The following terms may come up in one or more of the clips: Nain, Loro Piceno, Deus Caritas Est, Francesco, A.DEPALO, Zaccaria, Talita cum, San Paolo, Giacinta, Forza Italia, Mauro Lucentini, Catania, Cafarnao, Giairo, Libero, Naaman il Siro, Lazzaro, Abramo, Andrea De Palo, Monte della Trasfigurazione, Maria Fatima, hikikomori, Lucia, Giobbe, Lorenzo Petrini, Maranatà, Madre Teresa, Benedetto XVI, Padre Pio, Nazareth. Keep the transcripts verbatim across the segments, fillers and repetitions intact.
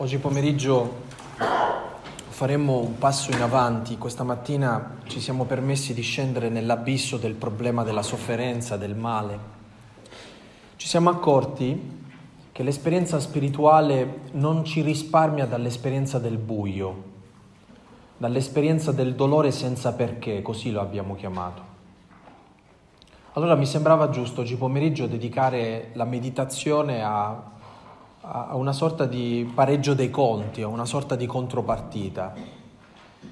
Oggi pomeriggio faremo un passo in avanti. Questa mattina ci siamo permessi di scendere nell'abisso del problema della sofferenza, del male. Ci siamo accorti che l'esperienza spirituale non ci risparmia dall'esperienza del buio, dall'esperienza del dolore senza perché, così lo abbiamo chiamato. Allora mi sembrava giusto oggi pomeriggio dedicare la meditazione a, a una sorta di pareggio dei conti, a una sorta di contropartita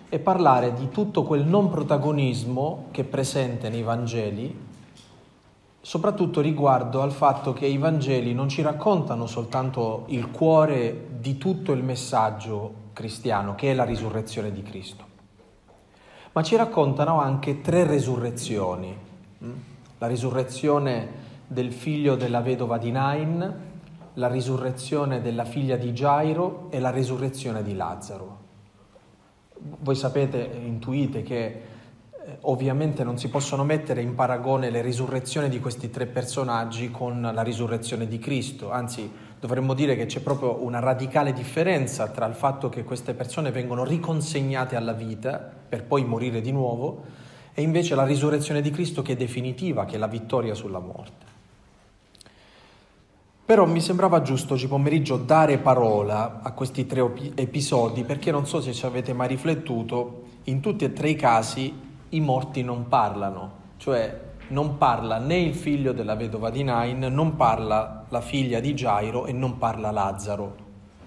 e parlare di tutto quel non protagonismo che è presente nei Vangeli, soprattutto riguardo al fatto che i Vangeli non ci raccontano soltanto il cuore di tutto il messaggio cristiano, che è la risurrezione di Cristo, ma ci raccontano anche tre resurrezioni. La risurrezione del figlio della vedova di Nain, la risurrezione della figlia di Giairo e la risurrezione di Lazzaro. Voi sapete, intuite che eh, ovviamente non si possono mettere in paragone le risurrezioni di questi tre personaggi con la risurrezione di Cristo, anzi dovremmo dire che c'è proprio una radicale differenza tra il fatto che queste persone vengono riconsegnate alla vita per poi morire di nuovo e invece la risurrezione di Cristo che è definitiva, che è la vittoria sulla morte. Però mi sembrava giusto oggi pomeriggio dare parola a questi tre op- episodi, perché non so se ci avete mai riflettuto, in tutti e tre i casi i morti non parlano, cioè non parla né il figlio della vedova di Nain, non parla la figlia di Giairo e non parla Lazzaro.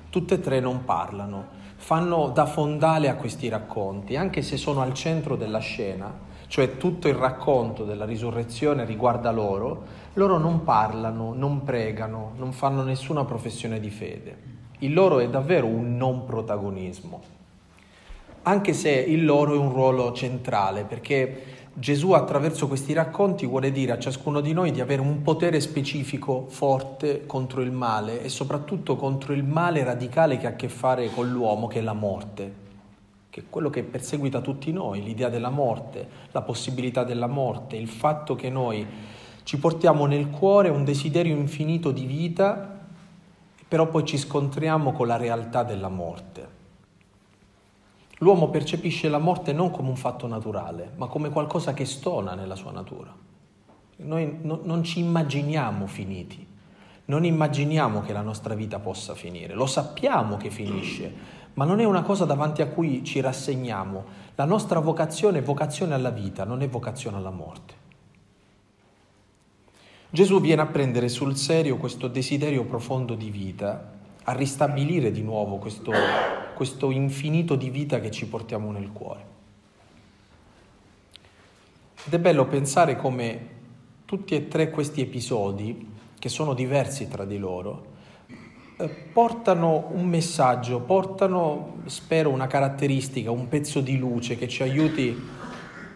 Tutte e tre non parlano, fanno da fondale a questi racconti, anche se sono al centro della scena. Cioè tutto il racconto della risurrezione riguarda loro, loro non parlano, non pregano, non fanno nessuna professione di fede. Il loro è davvero un non protagonismo, anche se il loro è un ruolo centrale, perché Gesù attraverso questi racconti vuole dire a ciascuno di noi di avere un potere specifico forte contro il male e soprattutto contro il male radicale che ha a che fare con l'uomo, che è la morte. Che è quello che perseguita tutti noi, l'idea della morte, la possibilità della morte, il fatto che noi ci portiamo nel cuore un desiderio infinito di vita, però poi ci scontriamo con la realtà della morte. L'uomo percepisce la morte non come un fatto naturale, ma come qualcosa che stona nella sua natura. Noi no, non ci immaginiamo finiti, non immaginiamo che la nostra vita possa finire, lo sappiamo che finisce, ma non è una cosa davanti a cui ci rassegniamo. La nostra vocazione è vocazione alla vita, non è vocazione alla morte. Gesù viene a prendere sul serio questo desiderio profondo di vita, a ristabilire di nuovo questo, questo infinito di vita che ci portiamo nel cuore. Ed è bello pensare come tutti e tre questi episodi, che sono diversi tra di loro, portano un messaggio, portano, spero, una caratteristica, un pezzo di luce che ci aiuti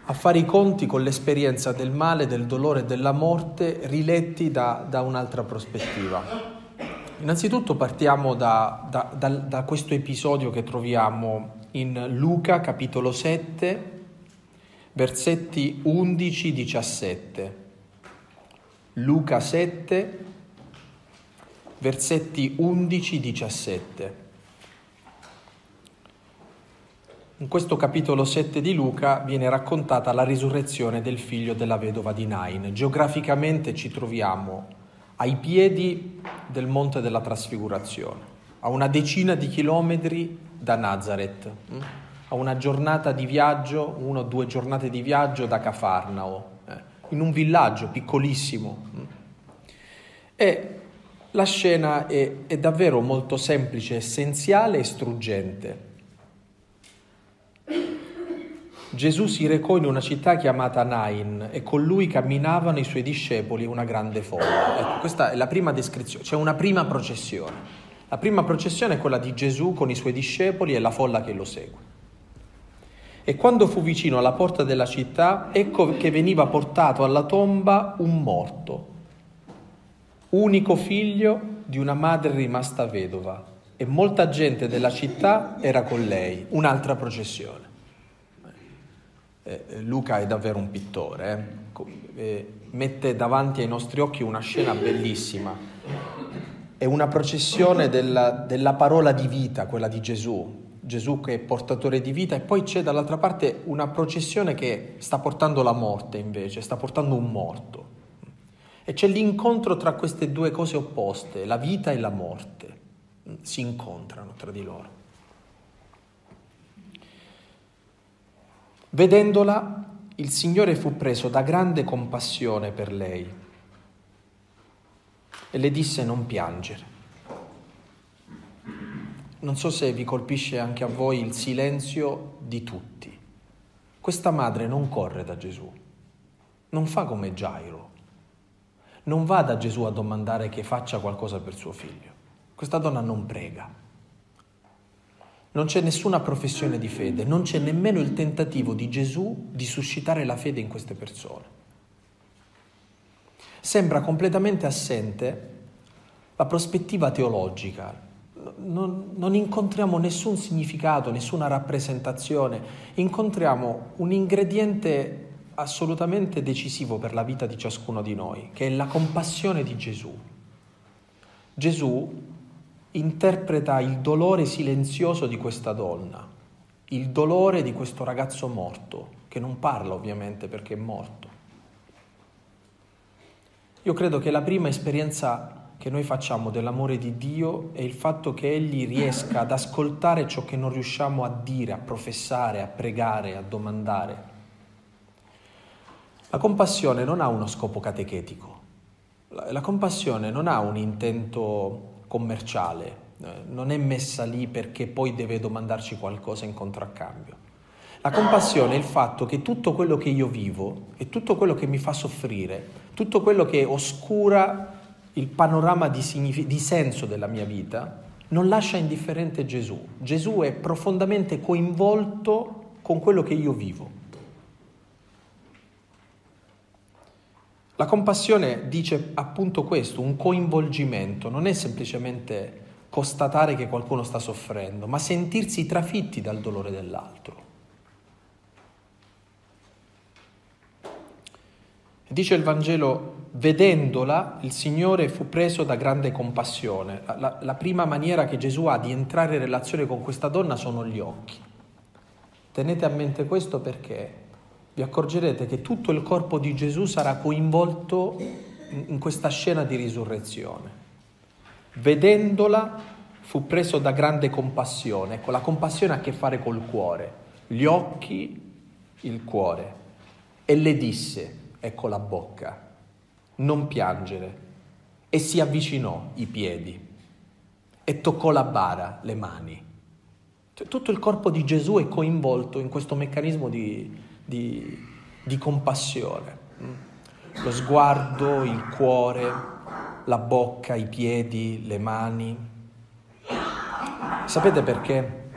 a fare i conti con l'esperienza del male, del dolore e della morte, riletti da, da un'altra prospettiva. Innanzitutto partiamo da, da, da, da questo episodio che troviamo in Luca, capitolo sette, versetti undici diciassette. Luca sette, versetti undici diciassette. In questo capitolo sette di Luca viene raccontata la risurrezione del figlio della vedova di Nain. Geograficamente ci troviamo ai piedi del Monte della Trasfigurazione, a una decina di chilometri da Nazareth, a una giornata di viaggio, una o due giornate di viaggio da Cafarnao, in un villaggio piccolissimo. E la scena è, è davvero molto semplice, essenziale e struggente. Gesù si recò in una città chiamata Nain e con lui camminavano i suoi discepoli, una grande folla. Ecco, questa è la prima descrizione, c'è una prima processione. La prima processione è quella di Gesù con i suoi discepoli e la folla che lo segue. E quando fu vicino alla porta della città, ecco che veniva portato alla tomba un morto, unico figlio di una madre rimasta vedova, e molta gente della città era con lei, un'altra processione. Eh, Luca è davvero un pittore, eh? Eh, mette davanti ai nostri occhi una scena bellissima. è una processione della, della parola di vita, quella di Gesù. Gesù che è portatore di vita, e poi c'è dall'altra parte una processione che sta portando la morte invece, sta portando un morto. E c'è l'incontro tra queste due cose opposte, la vita e la morte, si incontrano tra di loro. Vedendola, il Signore fu preso da grande compassione per lei e le disse: non piangere. Non so se vi colpisce anche a voi il silenzio di tutti. Questa madre non corre da Gesù, non fa come Giairo, non va da Gesù a domandare che faccia qualcosa per suo figlio. Questa donna non prega. Non c'è nessuna professione di fede, non c'è nemmeno il tentativo di Gesù di suscitare la fede in queste persone. Sembra completamente assente la prospettiva teologica. Non, non incontriamo nessun significato, nessuna rappresentazione, incontriamo un ingrediente assolutamente decisivo per la vita di ciascuno di noi, che è la compassione di Gesù. Gesù interpreta il dolore silenzioso di questa donna, il dolore di questo ragazzo morto, che non parla ovviamente perché è morto. Io credo che la prima esperienza che noi facciamo dell'amore di Dio è il fatto che Egli riesca ad ascoltare ciò che non riusciamo a dire, a professare, a pregare, a domandare. La compassione non ha uno scopo catechetico, la, la compassione non ha un intento commerciale, eh, non è messa lì perché poi deve domandarci qualcosa in contraccambio. La compassione è il fatto che tutto quello che io vivo e tutto quello che mi fa soffrire, tutto quello che oscura il panorama di, signific- di senso della mia vita, non lascia indifferente Gesù. Gesù è profondamente coinvolto con quello che io vivo. La compassione dice appunto questo, un coinvolgimento, non è semplicemente constatare che qualcuno sta soffrendo, ma sentirsi trafitti dal dolore dell'altro. Dice il Vangelo: vedendola, il Signore fu preso da grande compassione. La, la, la prima maniera che Gesù ha di entrare in relazione con questa donna sono gli occhi. Tenete a mente questo perché vi accorgerete che tutto il corpo di Gesù sarà coinvolto in, in questa scena di risurrezione. Vedendola fu preso da grande compassione. Ecco, la compassione ha a che fare col cuore, gli occhi, il cuore. E le disse, ecco la bocca, non piangere, e si avvicinò i piedi e toccò la bara, le mani. Cioè, tutto il corpo di Gesù è coinvolto in questo meccanismo di, di, di compassione. Lo sguardo, il cuore, la bocca, i piedi, le mani. Sapete perché?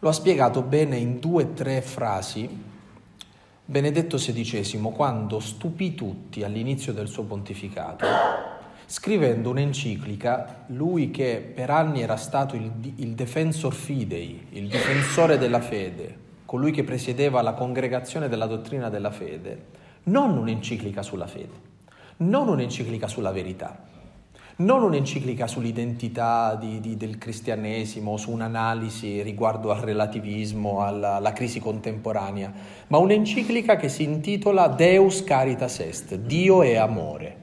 Lo ha spiegato bene in due o tre frasi Benedetto sedicesimo, quando stupì tutti all'inizio del suo pontificato, scrivendo un'enciclica, lui che per anni era stato il, il defensor fidei, il difensore della fede, colui che presiedeva la congregazione della dottrina della fede, non un'enciclica sulla fede, non un'enciclica sulla verità, non un'enciclica sull'identità di, di, del cristianesimo, su un'analisi riguardo al relativismo, alla, alla crisi contemporanea, ma un'enciclica che si intitola Deus Caritas Est, Dio è amore.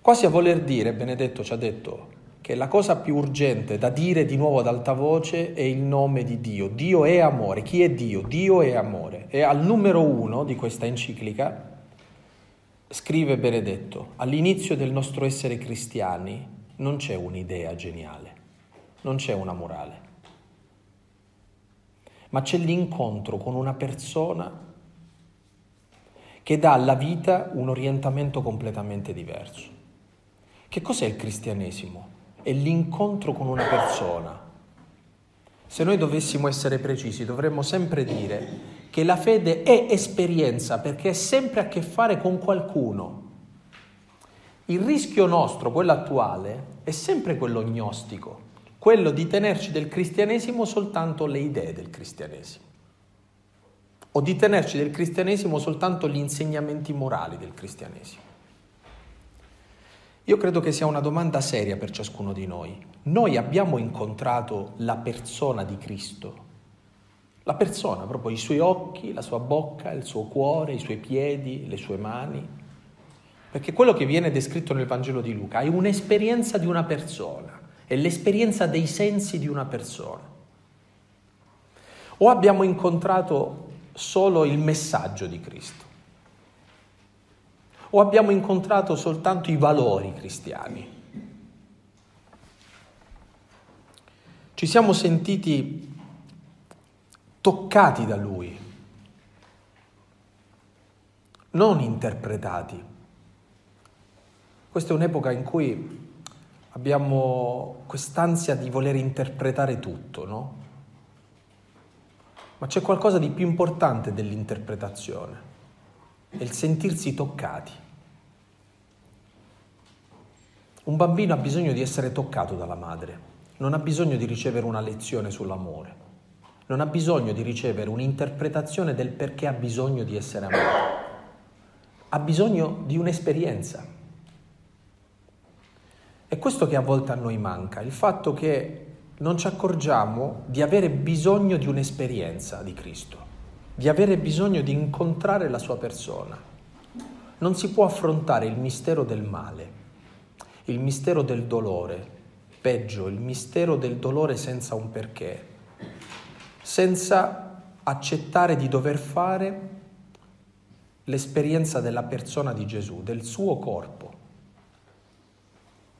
Quasi a voler dire, Benedetto ci ha detto, che la cosa più urgente da dire di nuovo ad alta voce è il nome di Dio. Dio è amore. Chi è Dio? Dio è amore. E al numero uno di questa enciclica scrive Benedetto: all'inizio del nostro essere cristiani non c'è un'idea geniale, non c'è una morale, ma c'è l'incontro con una persona che dà alla vita un orientamento completamente diverso. Che cos'è il cristianesimo? È l'incontro con una persona. Se noi dovessimo essere precisi, dovremmo sempre dire che la fede è esperienza, perché è sempre a che fare con qualcuno. Il rischio nostro, quello attuale, è sempre quello gnostico, quello di tenerci del cristianesimo soltanto le idee del cristianesimo, o di tenerci del cristianesimo soltanto gli insegnamenti morali del cristianesimo. Io credo che sia una domanda seria per ciascuno di noi. Noi abbiamo incontrato la persona di Cristo, la persona, proprio i suoi occhi, la sua bocca, il suo cuore, i suoi piedi, le sue mani, perché quello che viene descritto nel Vangelo di Luca è un'esperienza di una persona, è l'esperienza dei sensi di una persona. O abbiamo incontrato solo il messaggio di Cristo? O abbiamo incontrato soltanto i valori cristiani? Ci siamo sentiti toccati da Lui, non interpretati. Questa è un'epoca in cui abbiamo quest'ansia di voler interpretare tutto, no? Ma c'è qualcosa di più importante dell'interpretazione, è il sentirsi toccati. Un bambino ha bisogno di essere toccato dalla madre, non ha bisogno di ricevere una lezione sull'amore, non ha bisogno di ricevere un'interpretazione del perché ha bisogno di essere amato, ha bisogno di un'esperienza. È questo che a volte a noi manca, il fatto che non ci accorgiamo di avere bisogno di un'esperienza di Cristo, di avere bisogno di incontrare la sua persona. Non si può affrontare il mistero del male, il mistero del dolore, peggio, il mistero del dolore senza un perché, senza accettare di dover fare l'esperienza della persona di Gesù, del suo corpo,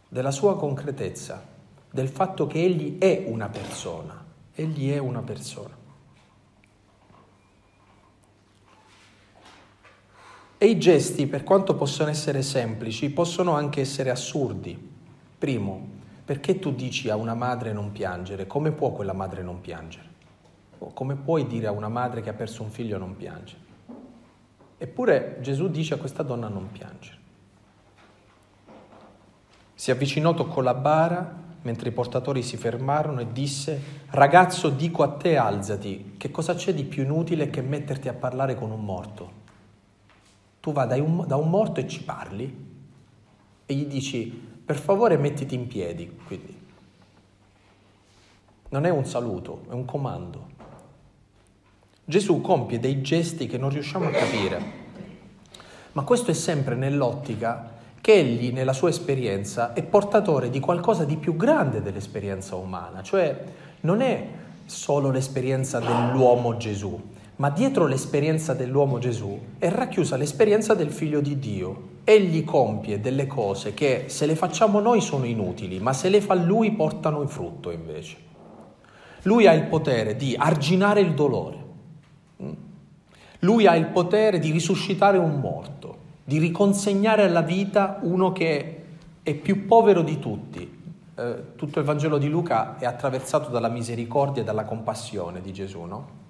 della sua concretezza, del fatto che Egli è una persona, Egli è una persona. E i gesti, per quanto possono essere semplici, possono anche essere assurdi. Primo, perché tu dici a una madre non piangere? Come può quella madre non piangere? O come puoi dire a una madre che ha perso un figlio non piangere? Eppure Gesù dice a questa donna non piangere. Si avvicinò, toccò la bara, mentre i portatori si fermarono e disse: «Ragazzo, dico a te, alzati, che cosa c'è di più inutile che metterti a parlare con un morto? Tu vai da un morto e ci parli e gli dici: per favore mettiti in piedi». Quindi non è un saluto, è un comando. Gesù compie dei gesti che non riusciamo a capire, ma questo è sempre nell'ottica che Egli, nella sua esperienza, è portatore di qualcosa di più grande dell'esperienza umana, cioè non è solo l'esperienza dell'uomo Gesù, ma dietro l'esperienza dell'uomo Gesù è racchiusa l'esperienza del Figlio di Dio. Egli compie delle cose che, se le facciamo noi, sono inutili, ma se le fa Lui portano in frutto invece. Lui ha il potere di arginare il dolore, Lui ha il potere di risuscitare un morto, di riconsegnare alla vita uno che è più povero di tutti. Eh, tutto il Vangelo di Luca è attraversato dalla misericordia e dalla compassione di Gesù, no?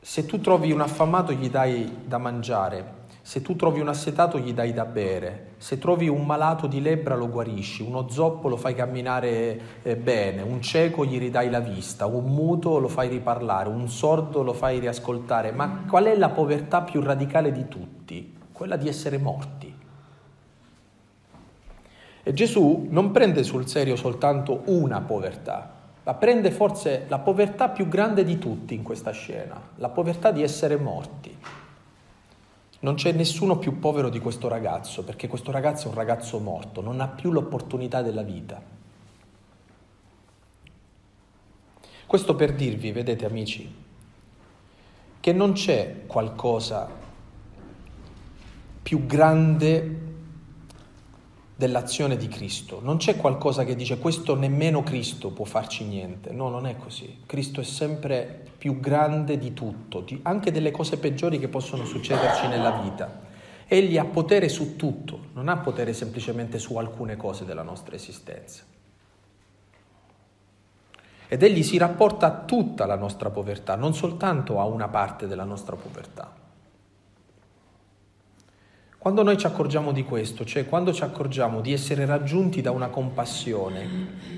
Se tu trovi un affamato gli dai da mangiare, se tu trovi un assetato gli dai da bere, se trovi un malato di lebbra lo guarisci, uno zoppo lo fai camminare eh, bene, un cieco gli ridai la vista, un muto lo fai riparlare, un sordo lo fai riascoltare. Ma qual è la povertà più radicale di tutti? Quella di essere morti. E Gesù non prende sul serio soltanto una povertà, ma prende forse la povertà più grande di tutti in questa scena, la povertà di essere morti. Non c'è nessuno più povero di questo ragazzo, perché questo ragazzo è un ragazzo morto, non ha più l'opportunità della vita. Questo per dirvi, vedete amici, che non c'è qualcosa più grande dell'azione di Cristo. Non c'è qualcosa che dice questo nemmeno Cristo può farci niente. No, non è così. Cristo è sempre più grande di tutto, di, anche delle cose peggiori che possono succederci nella vita. Egli ha potere su tutto, non ha potere semplicemente su alcune cose della nostra esistenza. Ed Egli si rapporta a tutta la nostra povertà, non soltanto a una parte della nostra povertà. Quando noi ci accorgiamo di questo, cioè quando ci accorgiamo di essere raggiunti da una compassione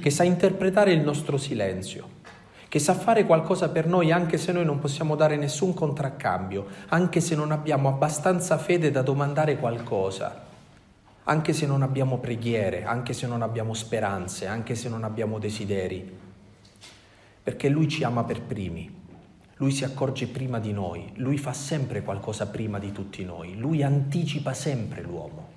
che sa interpretare il nostro silenzio, che sa fare qualcosa per noi anche se noi non possiamo dare nessun contraccambio, anche se non abbiamo abbastanza fede da domandare qualcosa, anche se non abbiamo preghiere, anche se non abbiamo speranze, anche se non abbiamo desideri, perché Lui ci ama per primi, Lui si accorge prima di noi, Lui fa sempre qualcosa prima di tutti noi, Lui anticipa sempre l'uomo.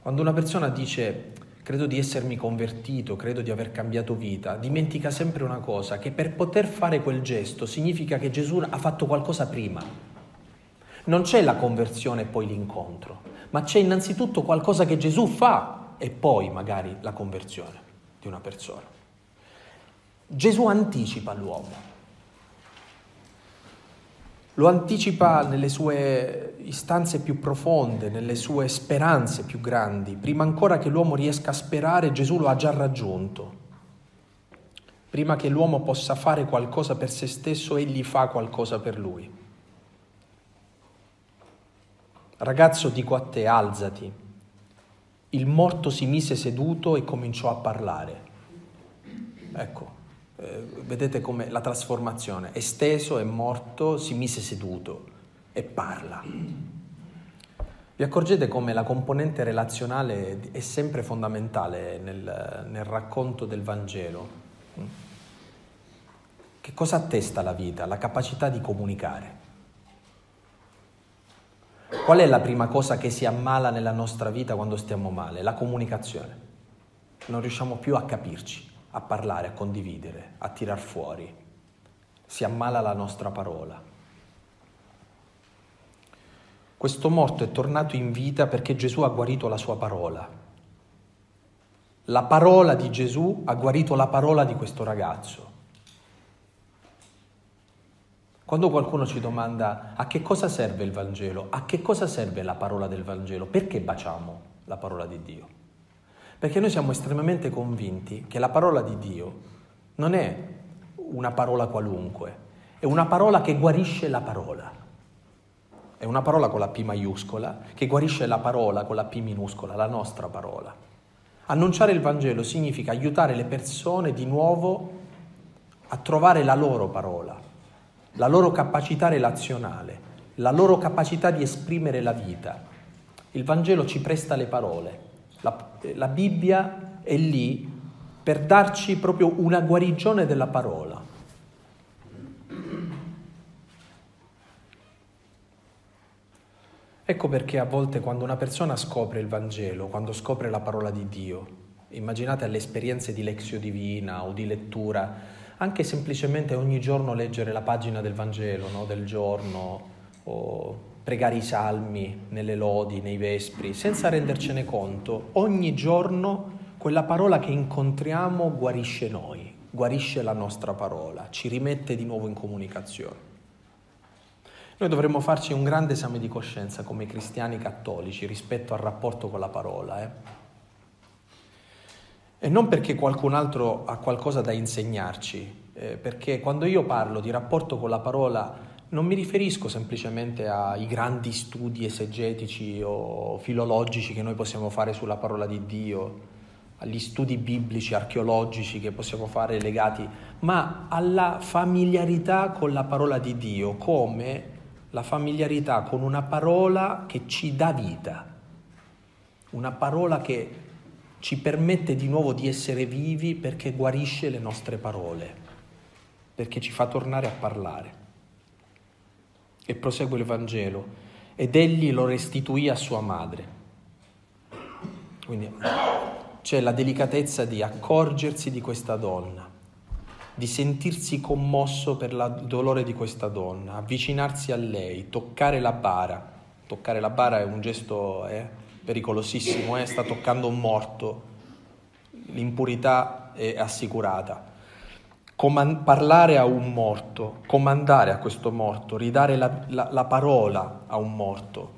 Quando una persona dice credo di essermi convertito, credo di aver cambiato vita, dimentica sempre una cosa, che per poter fare quel gesto significa che Gesù ha fatto qualcosa prima. Non c'è la conversione e poi l'incontro, ma c'è innanzitutto qualcosa che Gesù fa e poi magari la conversione di una persona. Gesù anticipa l'uomo. Lo anticipa nelle sue istanze più profonde, nelle sue speranze più grandi. Prima ancora che l'uomo riesca a sperare, Gesù lo ha già raggiunto. Prima che l'uomo possa fare qualcosa per se stesso, egli fa qualcosa per lui. Ragazzo, dico a te, alzati. Il morto si mise seduto e cominciò a parlare. Ecco. Eh, vedete come la trasformazione, è steso, è morto, si mise seduto e parla. Vi accorgete come la componente relazionale è sempre fondamentale nel, nel racconto del Vangelo? Che cosa attesta la vita? La capacità di comunicare. Qual è la prima cosa che si ammala nella nostra vita quando stiamo male? La comunicazione. Non riusciamo più a capirci, a parlare, a condividere, a tirar fuori. Si ammala la nostra parola. Questo morto è tornato in vita perché Gesù ha guarito la sua parola. La parola di Gesù ha guarito la parola di questo ragazzo. Quando qualcuno ci domanda a che cosa serve il Vangelo, a che cosa serve la parola del Vangelo, perché baciamo la parola di Dio? Perché noi siamo estremamente convinti che la parola di Dio non è una parola qualunque, è una parola che guarisce la parola. È una parola con la P maiuscola che guarisce la parola con la P minuscola, la nostra parola. Annunciare il Vangelo significa aiutare le persone di nuovo a trovare la loro parola, la loro capacità relazionale, la loro capacità di esprimere la vita. Il Vangelo ci presta le parole. La, la Bibbia è lì per darci proprio una guarigione della parola. Ecco perché a volte quando una persona scopre il Vangelo, quando scopre la parola di Dio, immaginate alle esperienze di lexio divina o di lettura, anche semplicemente ogni giorno leggere la pagina del Vangelo, no? Del giorno, o pregare i salmi, nelle lodi, nei vespri, senza rendercene conto, ogni giorno quella parola che incontriamo guarisce noi, guarisce la nostra parola, ci rimette di nuovo in comunicazione. Noi dovremmo farci un grande esame di coscienza come cristiani cattolici rispetto al rapporto con la parola, eh? E non perché qualcun altro ha qualcosa da insegnarci, eh, perché quando io parlo di rapporto con la parola non mi riferisco semplicemente ai grandi studi esegetici o filologici che noi possiamo fare sulla parola di Dio, agli studi biblici, archeologici che possiamo fare legati, ma alla familiarità con la parola di Dio, come la familiarità con una parola che ci dà vita, una parola che ci permette di nuovo di essere vivi perché guarisce le nostre parole, perché ci fa tornare a parlare. E prosegue il Vangelo, ed egli lo restituì a sua madre. Quindi c'è la delicatezza di accorgersi di questa donna, di sentirsi commosso per il dolore di questa donna, avvicinarsi a lei, toccare la bara. Toccare la bara è un gesto eh, pericolosissimo, eh? Sta toccando un morto, l'impurità è assicurata. Coman- parlare a un morto, comandare a questo morto, ridare la, la, la parola a un morto,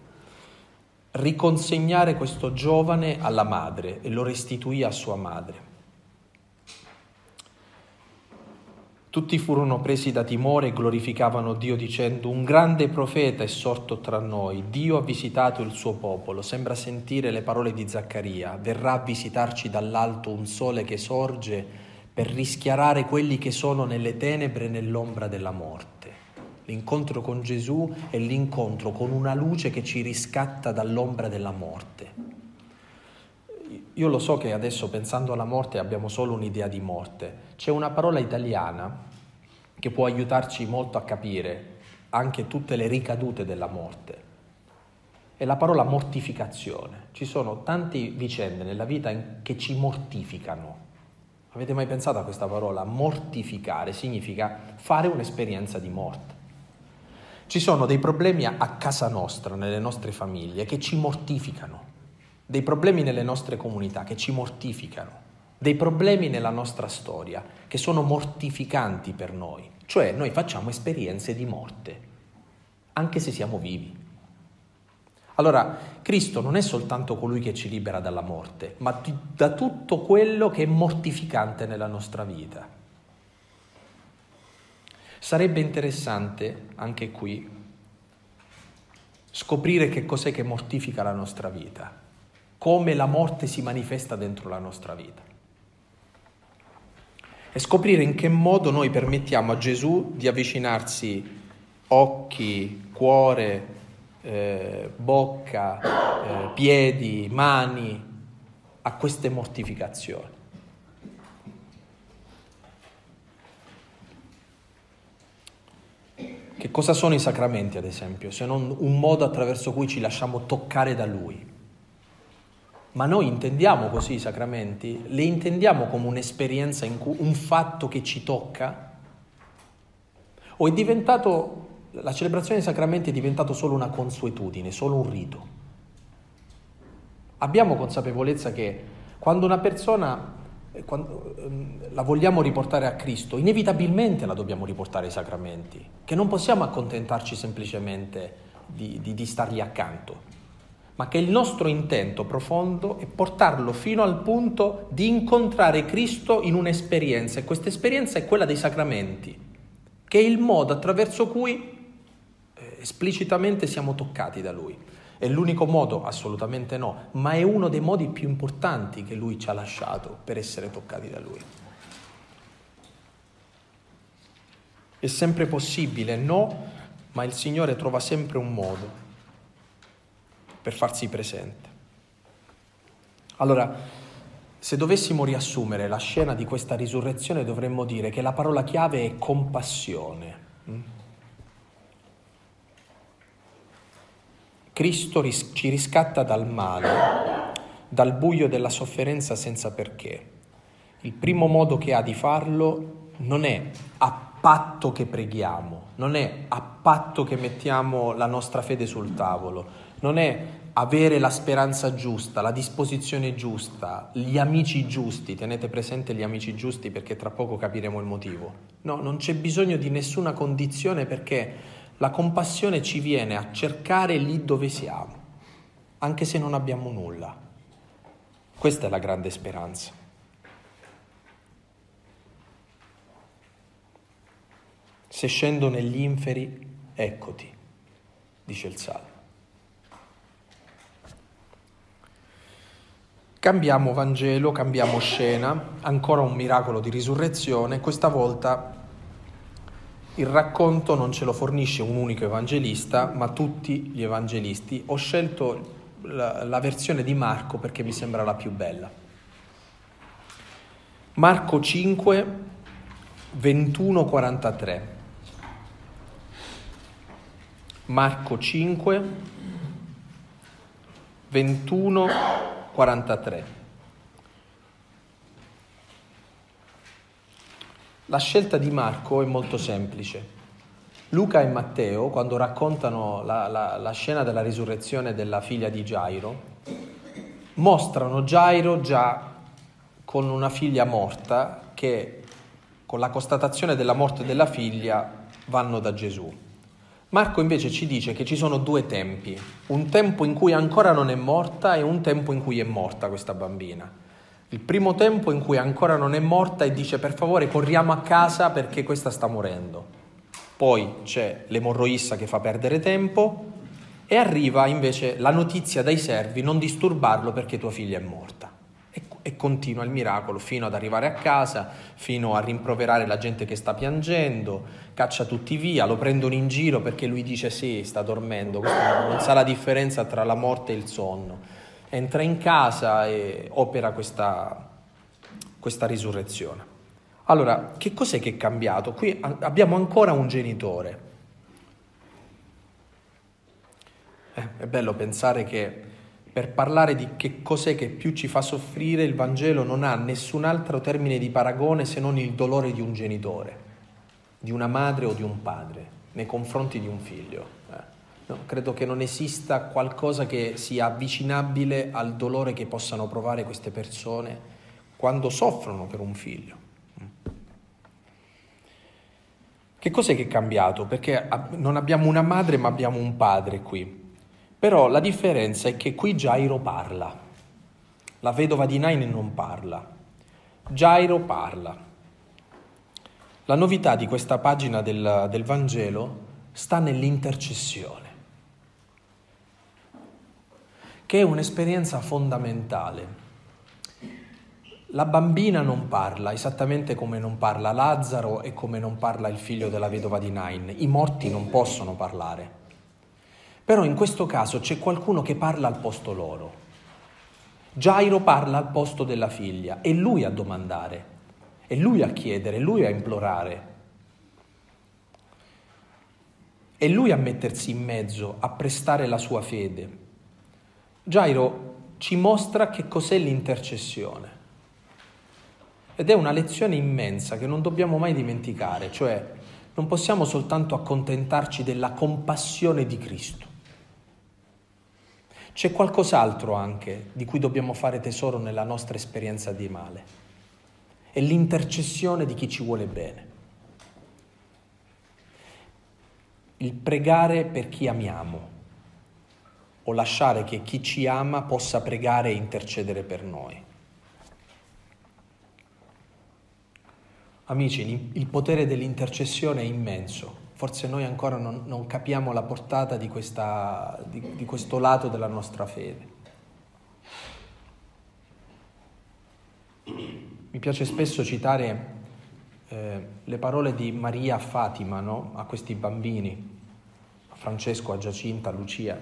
riconsegnare questo giovane alla madre e lo restituì a sua madre. Tutti furono presi da timore e glorificavano Dio dicendo: un grande profeta è sorto tra noi, Dio ha visitato il suo popolo. Sembra sentire le parole di Zaccaria: verrà a visitarci dall'alto un sole che sorge per rischiarare quelli che sono nelle tenebre e nell'ombra della morte. L'incontro con Gesù è l'incontro con una luce che ci riscatta dall'ombra della morte. Io lo so che adesso, pensando alla morte, abbiamo solo un'idea di morte. C'è una parola italiana che può aiutarci molto a capire anche tutte le ricadute della morte. È la parola mortificazione. Ci sono tante vicende nella vita che ci mortificano. Avete mai pensato a questa parola? Mortificare significa fare un'esperienza di morte. Ci sono dei problemi a casa nostra, nelle nostre famiglie, che ci mortificano, dei problemi nelle nostre comunità che ci mortificano, dei problemi nella nostra storia che sono mortificanti per noi. Cioè noi facciamo esperienze di morte, anche se siamo vivi. Allora, Cristo non è soltanto colui che ci libera dalla morte, ma da tutto quello che è mortificante nella nostra vita. Sarebbe interessante, anche qui, scoprire che cos'è che mortifica la nostra vita, come la morte si manifesta dentro la nostra vita. E scoprire in che modo noi permettiamo a Gesù di avvicinarsi occhi, cuore, Eh, bocca, eh, piedi, mani, a queste mortificazioni. Che cosa sono i sacramenti, ad esempio, se non un modo attraverso cui ci lasciamo toccare da Lui? Ma noi intendiamo così i sacramenti? Li intendiamo come un'esperienza, in cui, un fatto che ci tocca? O è diventato... La celebrazione dei sacramenti è diventata solo una consuetudine, solo un rito. Abbiamo consapevolezza che quando una persona quando, la vogliamo riportare a Cristo, inevitabilmente la dobbiamo riportare ai sacramenti, che non possiamo accontentarci semplicemente di, di, di stargli accanto, ma che il nostro intento profondo è portarlo fino al punto di incontrare Cristo in un'esperienza, e questa esperienza è quella dei sacramenti, che è il modo attraverso cui esplicitamente siamo toccati da Lui. È l'unico modo? Assolutamente no, ma è uno dei modi più importanti che Lui ci ha lasciato per essere toccati da Lui. È sempre possibile, no, ma il Signore trova sempre un modo per farsi presente. Allora, se dovessimo riassumere la scena di questa risurrezione, dovremmo dire che la parola chiave è compassione. Cristo ris- ci riscatta dal male, dal buio della sofferenza senza perché. Il primo modo che ha di farlo non è a patto che preghiamo, non è a patto che mettiamo la nostra fede sul tavolo, non è avere la speranza giusta, la disposizione giusta, gli amici giusti. Tenete presente gli amici giusti, perché tra poco capiremo il motivo. No, non c'è bisogno di nessuna condizione, perché la compassione ci viene a cercare lì dove siamo, anche se non abbiamo nulla. Questa è la grande speranza. Se scendo negli inferi, eccoti, dice il Salmo. Cambiamo Vangelo, cambiamo scena, ancora un miracolo di risurrezione. Questa volta il racconto non ce lo fornisce un unico evangelista, ma tutti gli evangelisti. Ho scelto la, la versione di Marco perché mi sembra la più bella. Marco cinque, ventuno quarantatré. Marco cinque, ventuno quarantatré. quarantatré. La scelta di Marco è molto semplice. Luca e Matteo, quando raccontano la, la, la scena della risurrezione della figlia di Giairo, mostrano Giairo già con una figlia morta che, con la constatazione della morte della figlia, vanno da Gesù. Marco invece ci dice che ci sono due tempi, un tempo in cui ancora non è morta e un tempo in cui è morta questa bambina. Il primo tempo in cui ancora non è morta, e dice: per favore corriamo a casa perché questa sta morendo. Poi c'è l'emorroissa che fa perdere tempo, e arriva invece la notizia dai servi: non disturbarlo perché tua figlia è morta. E, e continua il miracolo fino ad arrivare a casa, fino a rimproverare la gente che sta piangendo, caccia tutti via, lo prendono in giro perché lui dice sì, sta dormendo, non sa la differenza tra la morte e il sonno. Entra in casa e opera questa, questa risurrezione. Allora, che cos'è che è cambiato? Qui abbiamo ancora un genitore. Eh, è bello pensare che per parlare di che cos'è che più ci fa soffrire, il Vangelo non ha nessun altro termine di paragone se non il dolore di un genitore, di una madre o di un padre, nei confronti di un figlio. Eh, no, credo che non esista qualcosa che sia avvicinabile al dolore che possano provare queste persone quando soffrono per un figlio. Che cos'è che è cambiato? Perché non abbiamo una madre ma abbiamo un padre qui. Però la differenza è che qui Giairo parla. La vedova di Nain non parla. Giairo parla. La novità di questa pagina del, del Vangelo sta nell'intercessione, che è un'esperienza fondamentale. La bambina non parla, esattamente come non parla Lazzaro e come non parla il figlio della vedova di Nain. I morti non possono parlare. Però in questo caso c'è qualcuno che parla al posto loro. Giairo parla al posto della figlia. È lui a domandare, è lui a chiedere, è lui a implorare. È lui a mettersi in mezzo, a prestare la sua fede. Giairo ci mostra che cos'è l'intercessione. Ed è una lezione immensa che non dobbiamo mai dimenticare, cioè non possiamo soltanto accontentarci della compassione di Cristo. C'è qualcos'altro anche di cui dobbiamo fare tesoro nella nostra esperienza di male. È l'intercessione di chi ci vuole bene. Il pregare per chi amiamo o lasciare che chi ci ama possa pregare e intercedere per noi. Amici, il potere dell'intercessione è immenso, forse noi ancora non, non capiamo la portata di, questa, di, di questo lato della nostra fede. Mi piace spesso citare eh, le parole di Maria Fatima, no? A questi bambini, a Francesco, a Giacinta, a Lucia,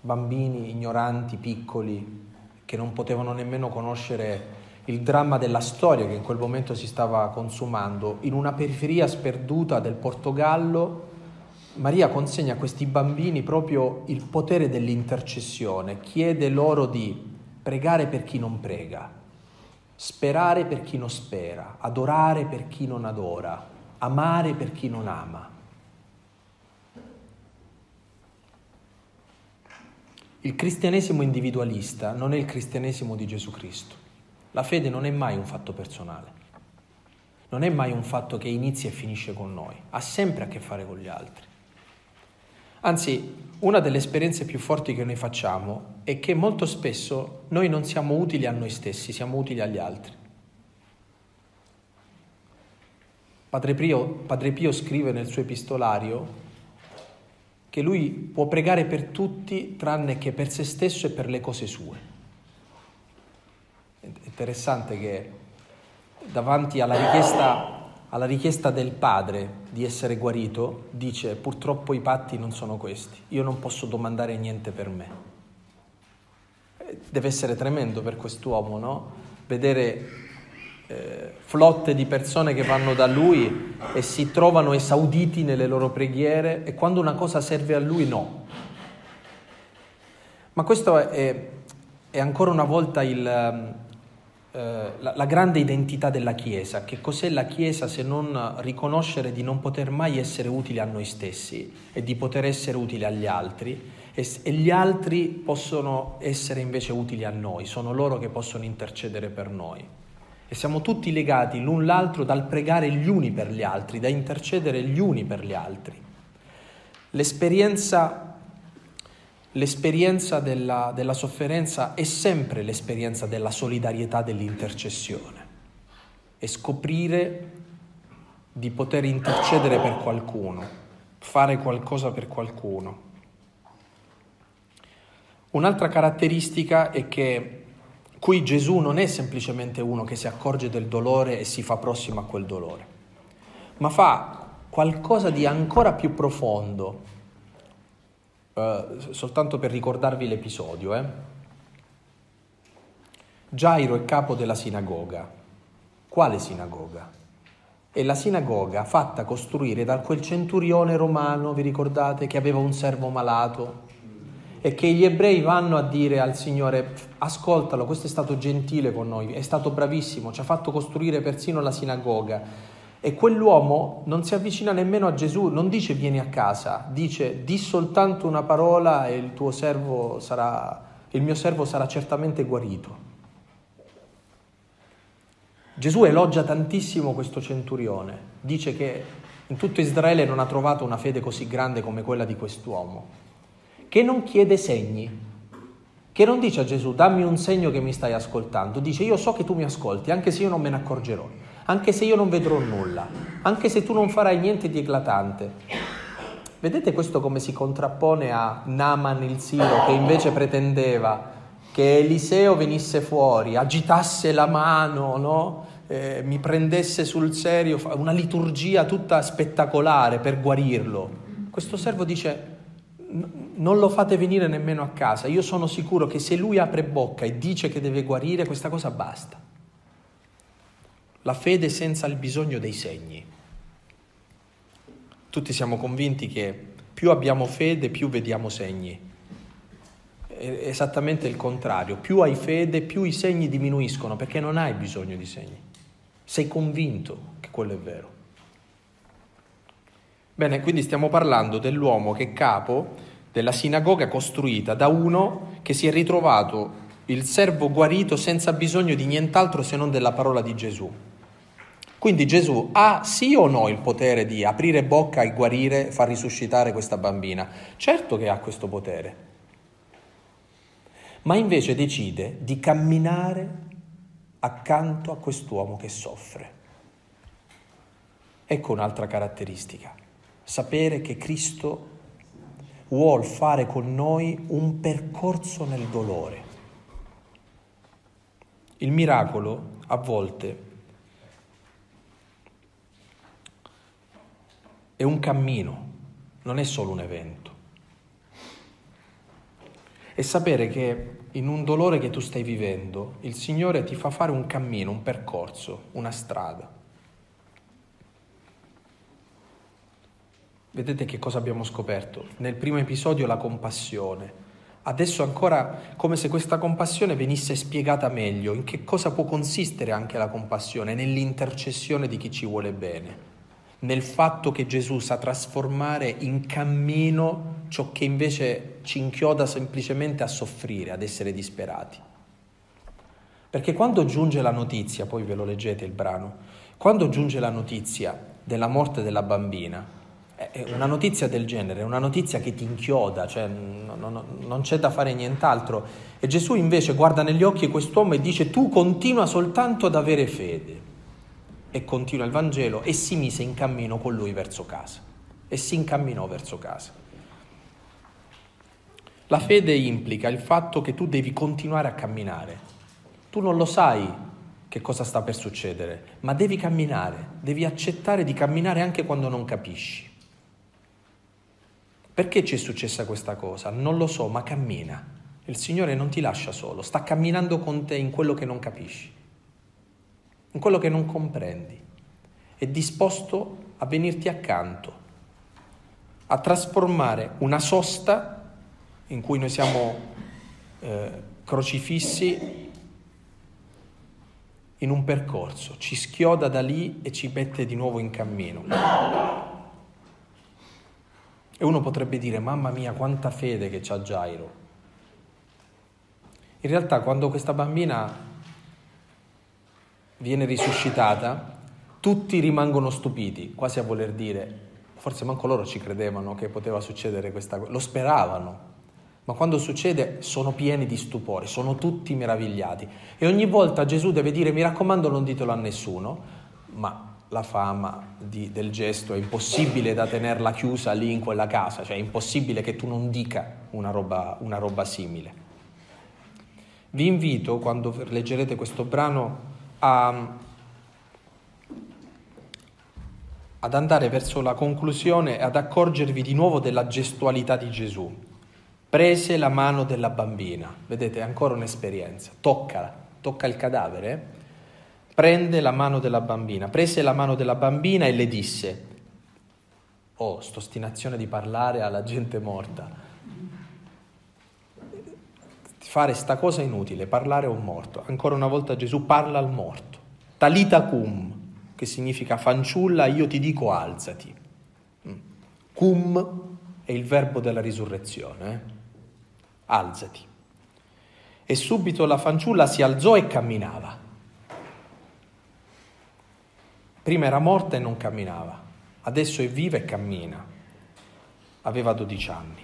bambini ignoranti, piccoli, che non potevano nemmeno conoscere il dramma della storia che in quel momento si stava consumando. In una periferia sperduta del Portogallo, Maria consegna a questi bambini proprio il potere dell'intercessione, chiede loro di pregare per chi non prega, sperare per chi non spera, adorare per chi non adora, amare per chi non ama. Il cristianesimo individualista non è il cristianesimo di Gesù Cristo. La fede non è mai un fatto personale, non è mai un fatto che inizia e finisce con noi, ha sempre a che fare con gli altri. Anzi, una delle esperienze più forti che noi facciamo è che molto spesso noi non siamo utili a noi stessi, siamo utili agli altri. Padre Pio, Padre Pio scrive nel suo epistolario che lui può pregare per tutti tranne che per se stesso e per le cose sue. Interessante che davanti alla richiesta, alla richiesta del padre di essere guarito dice: purtroppo i patti non sono questi, io non posso domandare niente per me. Deve essere tremendo per quest'uomo, no? Vedere eh, flotte di persone che vanno da lui e si trovano esauditi nelle loro preghiere, e quando una cosa serve a lui no. Ma questo è, è ancora una volta il... La, la grande identità della Chiesa. Che cos'è la Chiesa se non riconoscere di non poter mai essere utili a noi stessi e di poter essere utili agli altri, e, e gli altri possono essere invece utili a noi, sono loro che possono intercedere per noi. E siamo tutti legati l'un l'altro dal pregare gli uni per gli altri, da intercedere gli uni per gli altri. L'esperienza L'esperienza della, della sofferenza è sempre l'esperienza della solidarietà, dell'intercessione. E scoprire di poter intercedere per qualcuno, fare qualcosa per qualcuno. Un'altra caratteristica è che qui Gesù non è semplicemente uno che si accorge del dolore e si fa prossimo a quel dolore, ma fa qualcosa di ancora più profondo, eh, soltanto per ricordarvi l'episodio. Eh. Giairo è capo della sinagoga. Quale sinagoga? È la sinagoga fatta costruire da quel centurione romano, vi ricordate, che aveva un servo malato, e che gli ebrei vanno a dire al Signore: ascoltalo, questo è stato gentile con noi, è stato bravissimo, ci ha fatto costruire persino la sinagoga. E quell'uomo non si avvicina nemmeno a Gesù, non dice vieni a casa, dice di soltanto una parola e il tuo servo sarà, il mio servo sarà certamente guarito. Gesù elogia tantissimo questo centurione, dice che in tutto Israele non ha trovato una fede così grande come quella di quest'uomo, che non chiede segni, che non dice a Gesù dammi un segno che mi stai ascoltando, dice io so che tu mi ascolti anche se io non me ne accorgerò, anche se io non vedrò nulla, anche se tu non farai niente di eclatante. Vedete questo come si contrappone a Naaman il Siro, che invece pretendeva che Eliseo venisse fuori, agitasse la mano, no? eh, mi prendesse sul serio, una liturgia tutta spettacolare per guarirlo. Questo servo dice: non lo fate venire nemmeno a casa, io sono sicuro che se lui apre bocca e dice che deve guarire, questa cosa basta. La fede senza il bisogno dei segni. Tutti siamo convinti che più abbiamo fede, più vediamo segni. È esattamente il contrario, più hai fede, più i segni diminuiscono, perché non hai bisogno di segni. Sei convinto che quello è vero. Bene, quindi stiamo parlando dell'uomo che è capo della sinagoga costruita da uno che si è ritrovato il servo guarito senza bisogno di nient'altro se non della parola di Gesù. Quindi Gesù ha sì o no il potere di aprire bocca e guarire, far risuscitare questa bambina? Certo che ha questo potere, ma invece decide di camminare accanto a quest'uomo che soffre. Ecco un'altra caratteristica. Sapere che Cristo vuol fare con noi un percorso nel dolore. Il miracolo a volte è un cammino, non è solo un evento. E sapere che in un dolore che tu stai vivendo, il Signore ti fa fare un cammino, un percorso, una strada. Vedete che cosa abbiamo scoperto? Nel primo episodio la compassione. Adesso ancora come se questa compassione venisse spiegata meglio. In che cosa può consistere anche la compassione? Nell'intercessione di chi ci vuole bene. Nel fatto che Gesù sa trasformare in cammino ciò che invece ci inchioda semplicemente a soffrire, ad essere disperati. Perché quando giunge la notizia, poi ve lo leggete il brano, quando giunge la notizia della morte della bambina, una notizia del genere, una notizia che ti inchioda, cioè non, non, non c'è da fare nient'altro. E Gesù invece guarda negli occhi quest'uomo e dice: tu continua soltanto ad avere fede. E continua il Vangelo, e si mise in cammino con lui verso casa. E si incamminò verso casa. La fede implica il fatto che tu devi continuare a camminare. Tu non lo sai che cosa sta per succedere, ma devi camminare, devi accettare di camminare anche quando non capisci. Perché ci è successa questa cosa? Non lo so, ma cammina. Il Signore non ti lascia solo, sta camminando con te in quello che non capisci, in quello che non comprendi. È disposto a venirti accanto, a trasformare una sosta in cui noi siamo eh, crocifissi in un percorso. Ci schioda da lì e ci mette di nuovo in cammino. E uno potrebbe dire: mamma mia, quanta fede che c'ha Giairo. In realtà, quando questa bambina viene risuscitata, tutti rimangono stupiti, quasi a voler dire, forse manco loro ci credevano che poteva succedere questa cosa, lo speravano. Ma quando succede sono pieni di stupore, sono tutti meravigliati. E ogni volta Gesù deve dire: mi raccomando, non ditelo a nessuno, ma la fama di, del gesto è impossibile da tenerla chiusa lì in quella casa, cioè è impossibile che tu non dica una roba, una roba simile. Vi invito, quando leggerete questo brano, a, a ad andare verso la conclusione e ad accorgervi di nuovo della gestualità di Gesù. Prese la mano della bambina, vedete, ancora un'esperienza, toccala, tocca il cadavere, prende la mano della bambina, prese la mano della bambina e le disse, oh, st'ostinazione di parlare alla gente morta, fare sta cosa inutile, parlare a un morto. Ancora una volta Gesù parla al morto, talita cum, che significa fanciulla, io ti dico alzati. Cum è il verbo della risurrezione, eh? Alzati. E subito la fanciulla si alzò e camminava. Prima era morta e non camminava, adesso è viva e cammina. Aveva dodici anni.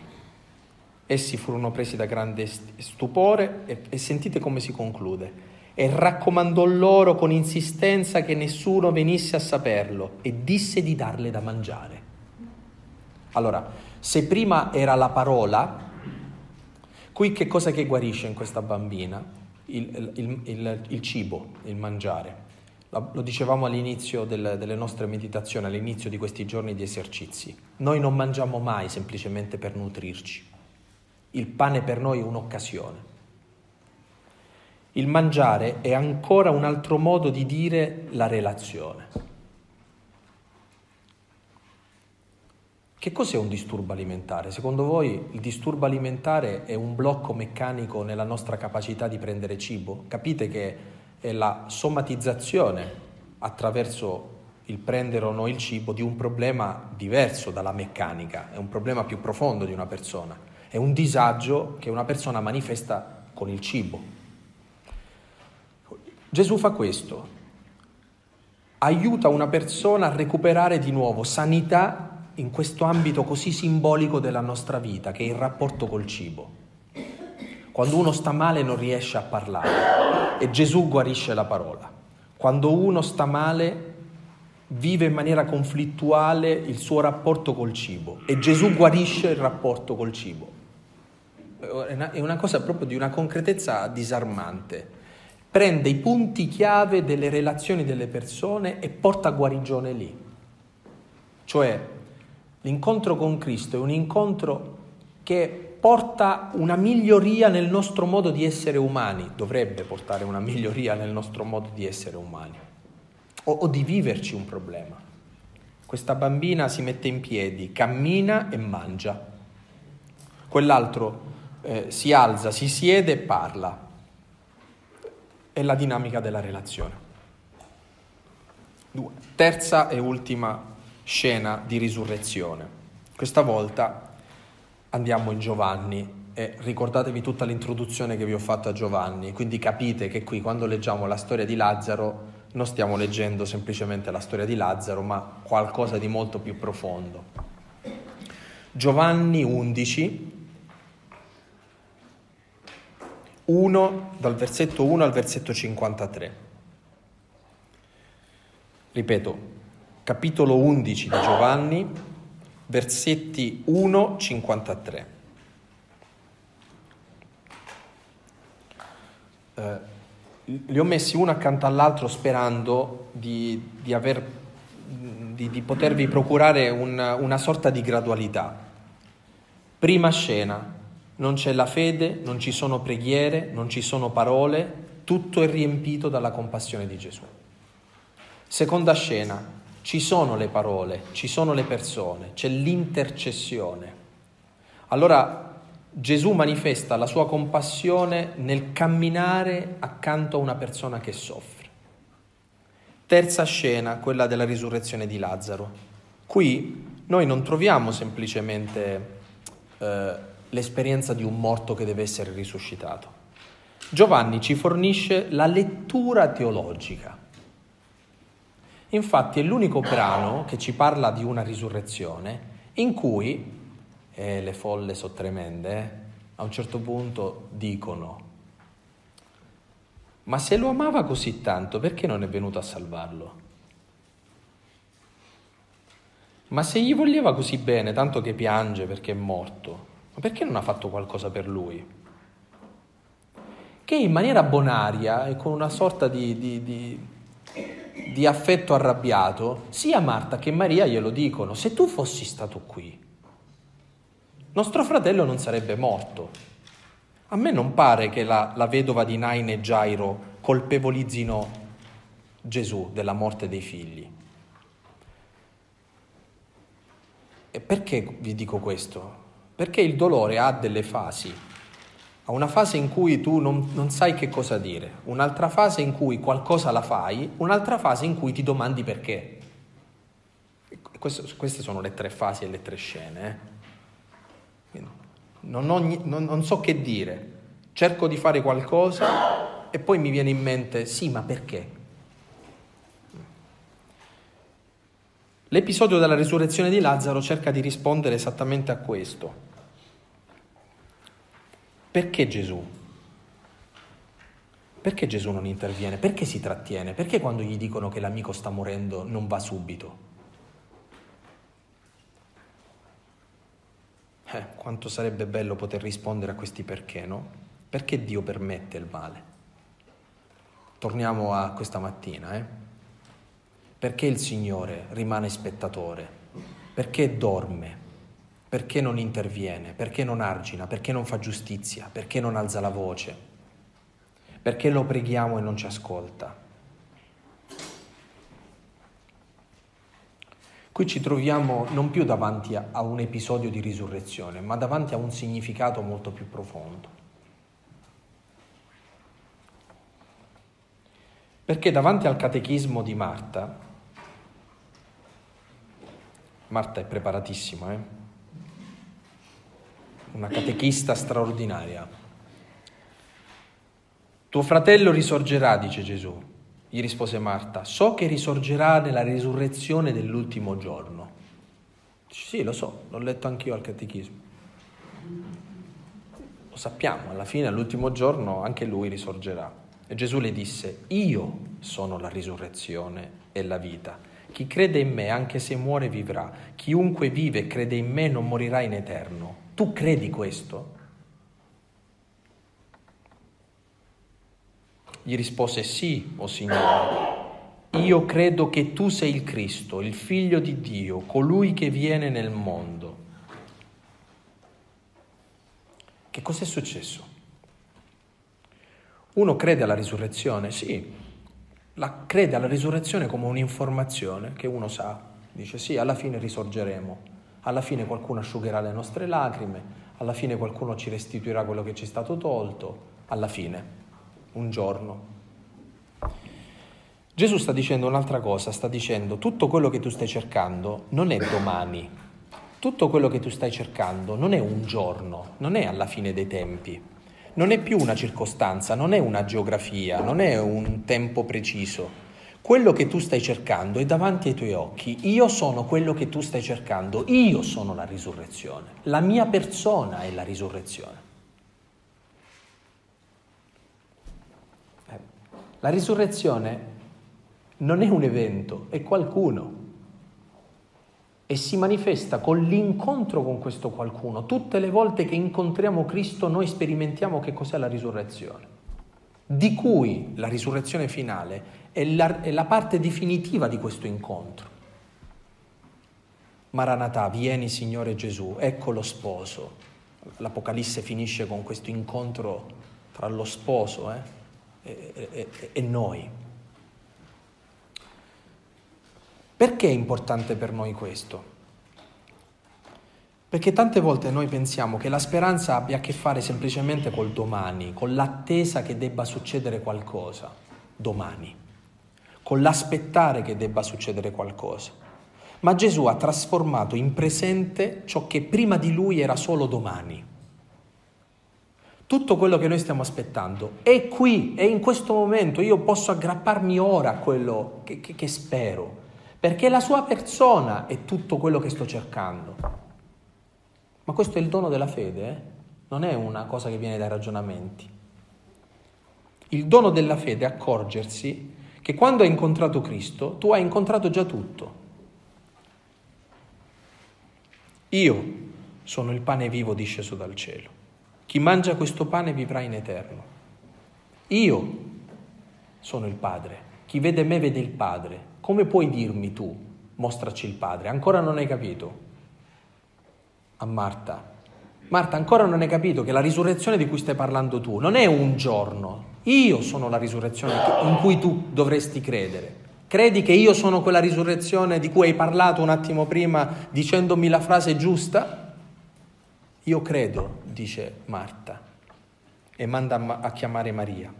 Essi furono presi da grande stupore e, e sentite come si conclude. E raccomandò loro con insistenza che nessuno venisse a saperlo e disse di darle da mangiare. Allora, se prima era la parola, qui che cosa che guarisce in questa bambina? Il, il, il, il cibo, il mangiare. Lo dicevamo all'inizio del, delle nostre meditazioni, all'inizio di questi giorni di esercizi. Noi non mangiamo mai semplicemente per nutrirci. Il pane per noi è un'occasione. Il mangiare è ancora un altro modo di dire la relazione. Che cos'è un disturbo alimentare? Secondo voi il disturbo alimentare è un blocco meccanico nella nostra capacità di prendere cibo? Capite che è la somatizzazione attraverso il prendere o no il cibo di un problema diverso dalla meccanica, è un problema più profondo di una persona, è un disagio che una persona manifesta con il cibo. Gesù fa questo, aiuta una persona a recuperare di nuovo sanità in questo ambito così simbolico della nostra vita, che è il rapporto col cibo. Quando uno sta male non riesce a parlare e Gesù guarisce la parola. Quando uno sta male vive in maniera conflittuale il suo rapporto col cibo e Gesù guarisce il rapporto col cibo. È una cosa proprio di una concretezza disarmante. Prende i punti chiave delle relazioni delle persone e porta guarigione lì. Cioè, l'incontro con Cristo è un incontro che porta una miglioria nel nostro modo di essere umani, dovrebbe portare una miglioria nel nostro modo di essere umani, o, o di viverci un problema. Questa bambina si mette in piedi, cammina e mangia. Quell'altro eh, si alza, si siede e parla. È la dinamica della relazione. Due. Terza e ultima scena di risurrezione. Questa volta andiamo in Giovanni e ricordatevi tutta l'introduzione che vi ho fatto a Giovanni, quindi capite che qui quando leggiamo la storia di Lazzaro non stiamo leggendo semplicemente la storia di Lazzaro, ma qualcosa di molto più profondo. Giovanni undici, uno, dal versetto uno al versetto cinquantatré. Ripeto, capitolo undici di Giovanni, versetti uno cinquantatré. Eh, li ho messi uno accanto all'altro sperando di, di, aver, di, di potervi procurare un, una sorta di gradualità. Prima scena. Non c'è la fede, non ci sono preghiere, non ci sono parole, tutto è riempito dalla compassione di Gesù. Seconda scena, ci sono le parole, ci sono le persone, c'è l'intercessione. Allora Gesù manifesta la sua compassione nel camminare accanto a una persona che soffre. Terza scena, quella della risurrezione di Lazzaro. Qui noi non troviamo semplicemente eh, l'esperienza di un morto che deve essere risuscitato. Giovanni ci fornisce la lettura teologica. Infatti è l'unico brano che ci parla di una risurrezione in cui, e eh, le folle sono tremende, eh, a un certo punto dicono, ma se lo amava così tanto, perché non è venuto a salvarlo? Ma se gli voleva così bene, tanto che piange perché è morto, ma perché non ha fatto qualcosa per lui? Che in maniera bonaria e con una sorta di, di, di, di affetto arrabbiato, sia Marta che Maria glielo dicono: se tu fossi stato qui, nostro fratello non sarebbe morto. A me non pare che la, la vedova di Nain e Giairo colpevolizzino Gesù della morte dei figli. E perché vi dico questo? Perché il dolore ha delle fasi. Ha una fase in cui tu non, non sai che cosa dire, un'altra fase in cui qualcosa la fai, un'altra fase in cui ti domandi perché. Questo, queste sono le tre fasi e le tre scene. Eh. Non, ho, non, non so che dire, cerco di fare qualcosa e poi mi viene in mente, sì, ma perché? L'episodio della resurrezione di Lazzaro cerca di rispondere esattamente a questo. Perché Gesù? Perché Gesù non interviene? Perché si trattiene? Perché quando gli dicono che l'amico sta morendo non va subito? Eh, quanto sarebbe bello poter rispondere a questi perché, no? Perché Dio permette il male? Torniamo a questa mattina, eh? Perché il Signore rimane spettatore? Perché dorme? Perché non interviene, perché non argina, perché non fa giustizia, perché non alza la voce, perché lo preghiamo e non ci ascolta. Qui ci troviamo non più davanti a, a un episodio di risurrezione, ma davanti a un significato molto più profondo. Perché davanti al catechismo di Marta, Marta è preparatissima, eh? Una catechista straordinaria. Tuo fratello risorgerà, dice Gesù. Gli rispose Marta: so che risorgerà nella risurrezione dell'ultimo giorno. Sì, lo so, l'ho letto anch'io al catechismo. Lo sappiamo, alla fine, all'ultimo giorno, anche lui risorgerà. E Gesù le disse: io sono la risurrezione e la vita. Chi crede in me, anche se muore, vivrà. Chiunque vive e crede in me non morirà in eterno. Tu credi questo? Gli rispose: sì, o Signore, io credo che tu sei il Cristo, il Figlio di Dio, colui che viene nel mondo. Che cos'è successo? Uno crede alla risurrezione, sì, la crede alla risurrezione come un'informazione che uno sa, dice sì, alla fine risorgeremo. Alla fine qualcuno asciugherà le nostre lacrime, alla fine qualcuno ci restituirà quello che ci è stato tolto, alla fine, un giorno. Gesù sta dicendo un'altra cosa, sta dicendo: tutto quello che tu stai cercando non è domani, tutto quello che tu stai cercando non è un giorno, non è alla fine dei tempi, non è più una circostanza, non è una geografia, non è un tempo preciso. Quello che tu stai cercando è davanti ai tuoi occhi. Io sono quello che tu stai cercando. Io sono la risurrezione. La mia persona è la risurrezione. La risurrezione non è un evento, è qualcuno. E si manifesta con l'incontro con questo qualcuno. Tutte le volte che incontriamo Cristo noi sperimentiamo che cos'è la risurrezione. Di cui la risurrezione finale è la, è la parte definitiva di questo incontro. Maranatà, vieni Signore Gesù, ecco lo sposo. L'Apocalisse finisce con questo incontro tra lo sposo eh, e, e, e noi. Perché è importante per noi questo? Perché tante volte noi pensiamo che la speranza abbia a che fare semplicemente col domani, con l'attesa che debba succedere qualcosa domani, con l'aspettare che debba succedere qualcosa. Ma Gesù ha trasformato in presente ciò che prima di lui era solo domani. Tutto quello che noi stiamo aspettando è qui, è in questo momento, io posso aggrapparmi ora a quello che, che, che spero, perché la sua persona è tutto quello che sto cercando. Ma questo è il dono della fede, eh? Non è una cosa che viene dai ragionamenti. Il dono della fede è accorgersi che quando hai incontrato Cristo, tu hai incontrato già tutto. Io sono il pane vivo disceso dal cielo. Chi mangia questo pane vivrà in eterno. Io sono il Padre. Chi vede me vede il Padre. Come puoi dirmi tu, mostraci il Padre? Ancora non hai capito? A Marta. Marta, ancora non hai capito che la risurrezione di cui stai parlando tu non è un giorno. Io sono la risurrezione in cui tu dovresti credere. Credi che io sono quella risurrezione di cui hai parlato un attimo prima dicendomi la frase giusta? Io credo, dice Marta, e manda a chiamare Maria.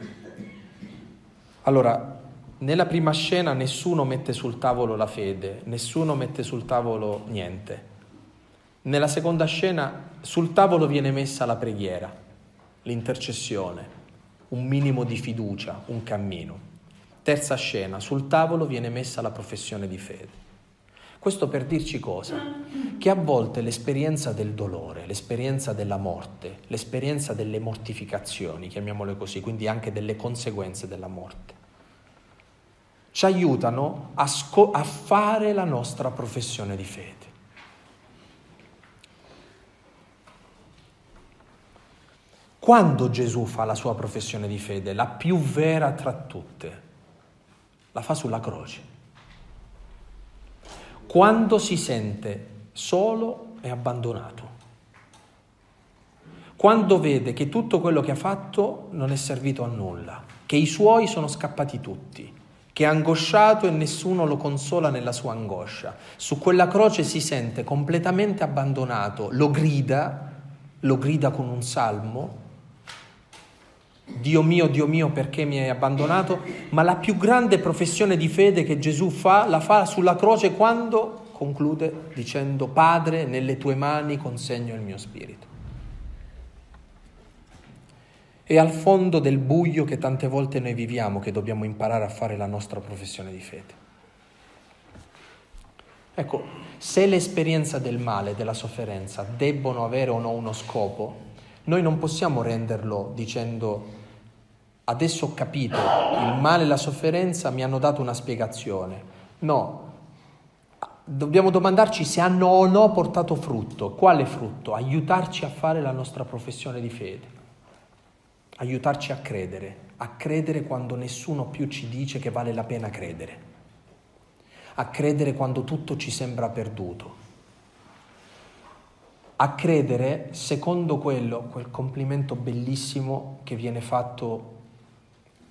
Allora, nella prima scena nessuno mette sul tavolo la fede, nessuno mette sul tavolo niente. Nella seconda scena sul tavolo viene messa la preghiera, l'intercessione, un minimo di fiducia, un cammino. Terza scena, sul tavolo viene messa la professione di fede. Questo per dirci cosa? Che a volte l'esperienza del dolore, l'esperienza della morte, l'esperienza delle mortificazioni, chiamiamole così, quindi anche delle conseguenze della morte, ci aiutano a, sco- a fare la nostra professione di fede. Quando Gesù fa la sua professione di fede, la più vera tra tutte, la fa sulla croce. Quando si sente solo e abbandonato. Quando vede che tutto quello che ha fatto non è servito a nulla, che i suoi sono scappati tutti, che è angosciato e nessuno lo consola nella sua angoscia. Su quella croce si sente completamente abbandonato, lo grida, lo grida con un salmo, Dio mio, Dio mio, perché mi hai abbandonato? Ma la più grande professione di fede che Gesù fa, la fa sulla croce quando conclude dicendo: Padre, nelle tue mani consegno il mio spirito. È al fondo del buio che tante volte noi viviamo che dobbiamo imparare a fare la nostra professione di fede. Ecco, se l'esperienza del male, della sofferenza, debbono avere o no uno scopo, noi non possiamo renderlo dicendo: adesso ho capito, il male e la sofferenza mi hanno dato una spiegazione. No, dobbiamo domandarci se hanno o no portato frutto. Quale frutto? Aiutarci a fare la nostra professione di fede, aiutarci a credere, a credere quando nessuno più ci dice che vale la pena credere, a credere quando tutto ci sembra perduto, a credere secondo quello, quel complimento bellissimo che viene fatto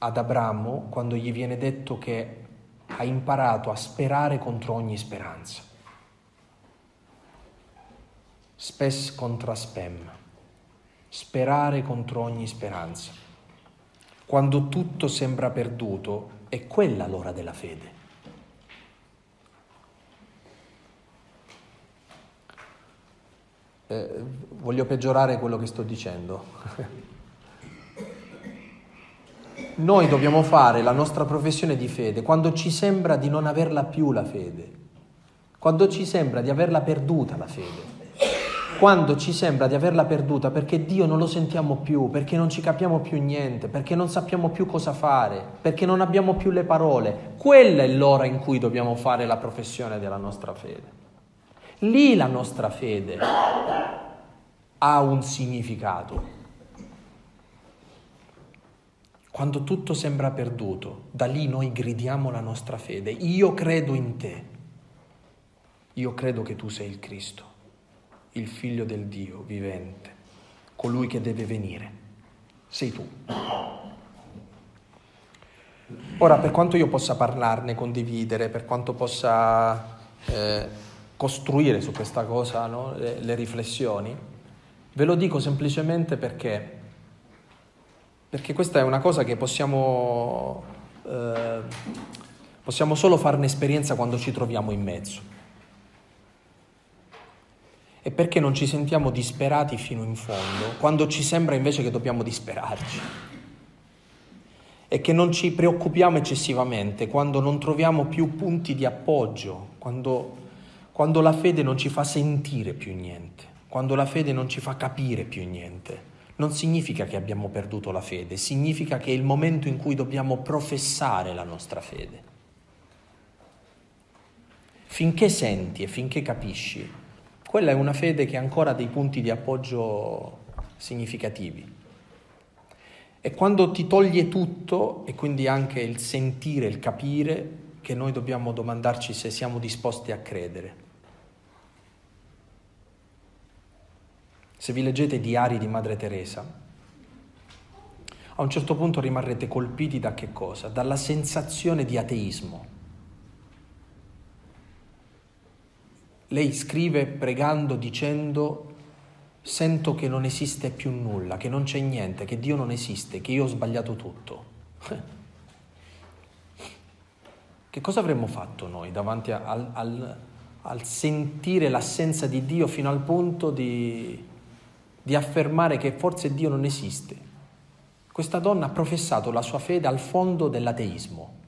ad Abramo quando gli viene detto che ha imparato a sperare contro ogni speranza. Spes contra spem, sperare contro ogni speranza. Quando tutto sembra perduto, è quella l'ora della fede. Eh, voglio peggiorare quello che sto dicendo. Noi dobbiamo fare la nostra professione di fede quando ci sembra di non averla più la fede, quando ci sembra di averla perduta la fede, quando ci sembra di averla perduta perché Dio non lo sentiamo più, perché non ci capiamo più niente, perché non sappiamo più cosa fare, perché non abbiamo più le parole. Quella è l'ora in cui dobbiamo fare la professione della nostra fede. Lì la nostra fede ha un significato. Quando tutto sembra perduto, da lì noi gridiamo la nostra fede. Io credo in te. Io credo che tu sei il Cristo, il Figlio del Dio vivente, colui che deve venire. Sei tu. Ora, per quanto io possa parlarne, condividere, per quanto possa... Eh, costruire su questa cosa, no? le, le riflessioni, ve lo dico semplicemente perché perché questa è una cosa che possiamo eh, possiamo solo farne esperienza quando ci troviamo in mezzo, e perché non ci sentiamo disperati fino in fondo quando ci sembra invece che dobbiamo disperarci, e che non ci preoccupiamo eccessivamente quando non troviamo più punti di appoggio, quando Quando la fede non ci fa sentire più niente, quando la fede non ci fa capire più niente. Non significa che abbiamo perduto la fede, significa che è il momento in cui dobbiamo professare la nostra fede. Finché senti e finché capisci, quella è una fede che ha ancora dei punti di appoggio significativi. E quando ti toglie tutto, e quindi anche il sentire, il capire, che noi dobbiamo domandarci se siamo disposti a credere. Se vi leggete i diari di Madre Teresa, a un certo punto rimarrete colpiti da che cosa? Dalla sensazione di ateismo. Lei scrive pregando, dicendo: sento che non esiste più nulla, che non c'è niente, che Dio non esiste, che io ho sbagliato tutto. Che cosa avremmo fatto noi davanti al, al, al sentire l'assenza di Dio fino al punto di, di affermare che forse Dio non esiste? Questa donna ha professato la sua fede al fondo dell'ateismo.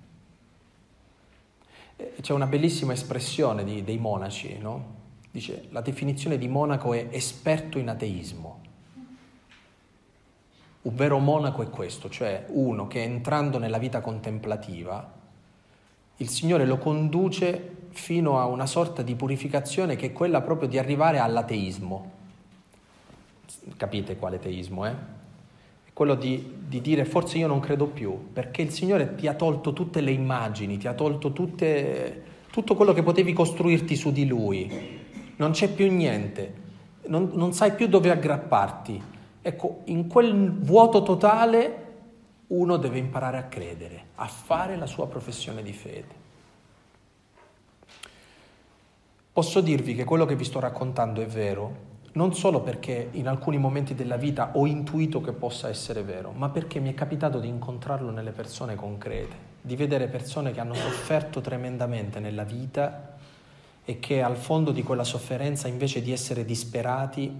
C'è una bellissima espressione di, dei monaci, no? Dice, la definizione di monaco è esperto in ateismo. Un vero monaco è questo, cioè uno che entrando nella vita contemplativa, il Signore lo conduce fino a una sorta di purificazione che è quella proprio di arrivare all'ateismo. Capite quale ateismo, eh? È quello di, di dire forse io non credo più, perché il Signore ti ha tolto tutte le immagini, ti ha tolto tutte, tutto quello che potevi costruirti su di Lui. Non c'è più niente, non, non sai più dove aggrapparti. Ecco, in quel vuoto totale uno deve imparare a credere, a fare la sua professione di fede. Posso dirvi che quello che vi sto raccontando è vero, non solo perché in alcuni momenti della vita ho intuito che possa essere vero, ma perché mi è capitato di incontrarlo nelle persone concrete, di vedere persone che hanno sofferto tremendamente nella vita e che al fondo di quella sofferenza, invece di essere disperati,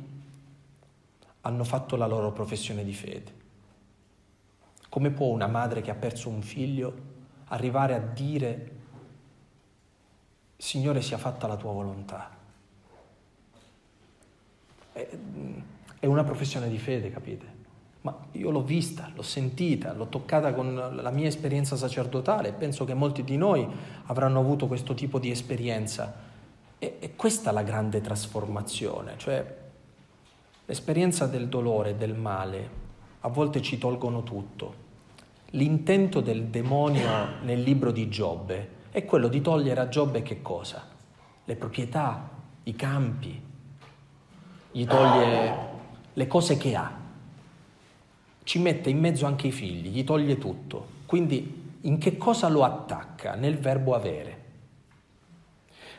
hanno fatto la loro professione di fede. Come può una madre che ha perso un figlio arrivare a dire: Signore, sia fatta la tua volontà? È una professione di fede, capite? Ma io l'ho vista, l'ho sentita, l'ho toccata con la mia esperienza sacerdotale, penso che molti di noi avranno avuto questo tipo di esperienza. E, e questa è la grande trasformazione, cioè l'esperienza del dolore, del male, a volte ci tolgono tutto. L'intento del demonio nel libro di Giobbe è quello di togliere a Giobbe che cosa? Le proprietà, i campi, gli toglie le cose che ha. Ci mette in mezzo anche i figli, gli toglie tutto. Quindi in che cosa lo attacca? Nel verbo avere.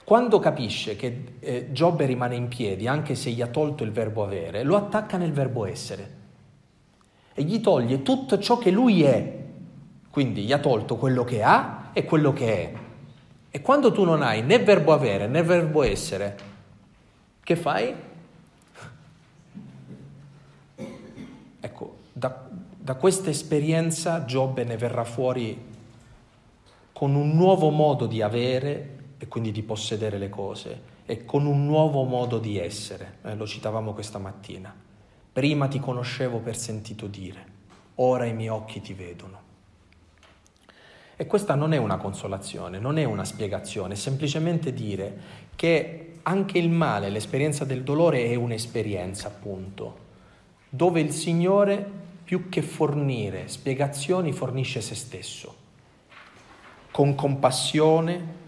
Quando capisce che eh, Giobbe rimane in piedi, anche se gli ha tolto il verbo avere, lo attacca nel verbo essere. E gli toglie tutto ciò che lui è. Quindi gli ha tolto quello che ha e quello che è. E quando tu non hai né verbo avere né verbo essere, che fai? Ecco, Da, da questa esperienza Giobbe ne verrà fuori con un nuovo modo di avere e quindi di possedere le cose e con un nuovo modo di essere. Eh, lo citavamo questa mattina. Prima ti conoscevo per sentito dire, ora i miei occhi ti vedono. E questa non è una consolazione, non è una spiegazione, è semplicemente dire che anche il male, l'esperienza del dolore è un'esperienza, appunto, dove il Signore, più che fornire spiegazioni, fornisce se stesso, con compassione,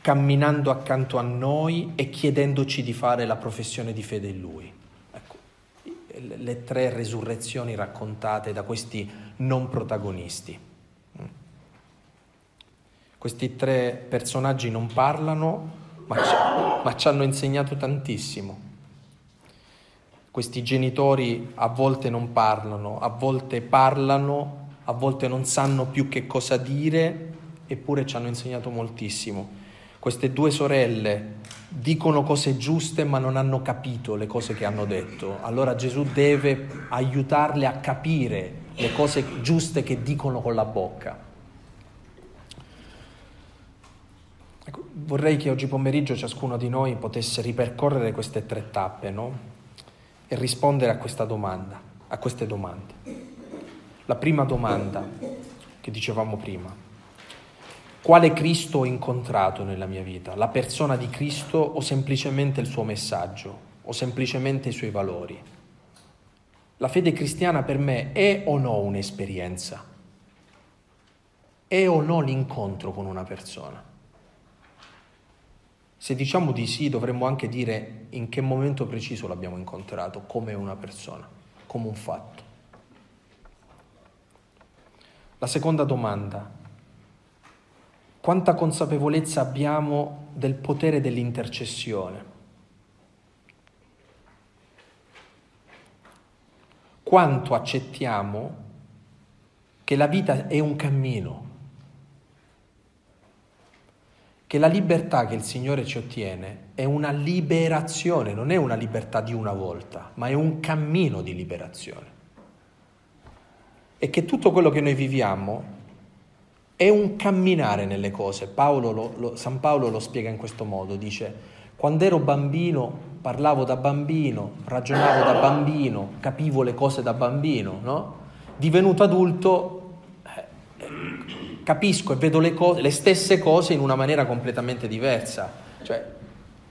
camminando accanto a noi e chiedendoci di fare la professione di fede in Lui. Ecco, le tre resurrezioni raccontate da questi non protagonisti. Questi tre personaggi non parlano, ma ci, ma ci hanno insegnato tantissimo. Questi genitori a volte non parlano, a volte parlano, a volte non sanno più che cosa dire, eppure ci hanno insegnato moltissimo. Queste due sorelle dicono cose giuste ma non hanno capito le cose che hanno detto. Allora Gesù deve aiutarle a capire le cose giuste che dicono con la bocca. Ecco, vorrei che oggi pomeriggio ciascuno di noi potesse ripercorrere queste tre tappe, no? E rispondere a questa domanda, a queste domande. La prima domanda che dicevamo prima: quale Cristo ho incontrato nella mia vita? La persona di Cristo o semplicemente il suo messaggio, o semplicemente i suoi valori? La fede cristiana per me è o no un'esperienza? È o no l'incontro con una persona? Se diciamo di sì, dovremmo anche dire in che momento preciso l'abbiamo incontrato, come una persona, come un fatto. La seconda domanda: quanta consapevolezza abbiamo del potere dell'intercessione? Quanto accettiamo che la vita è un cammino, che la libertà che il Signore ci ottiene è una liberazione, non è una libertà di una volta, ma è un cammino di liberazione. E che tutto quello che noi viviamo è un camminare nelle cose. Paolo lo, lo, San Paolo lo spiega in questo modo, dice: quando ero bambino parlavo da bambino, ragionavo da bambino, capivo le cose da bambino, no? Divenuto adulto eh, capisco e vedo le, cose, le stesse cose in una maniera completamente diversa. Cioè,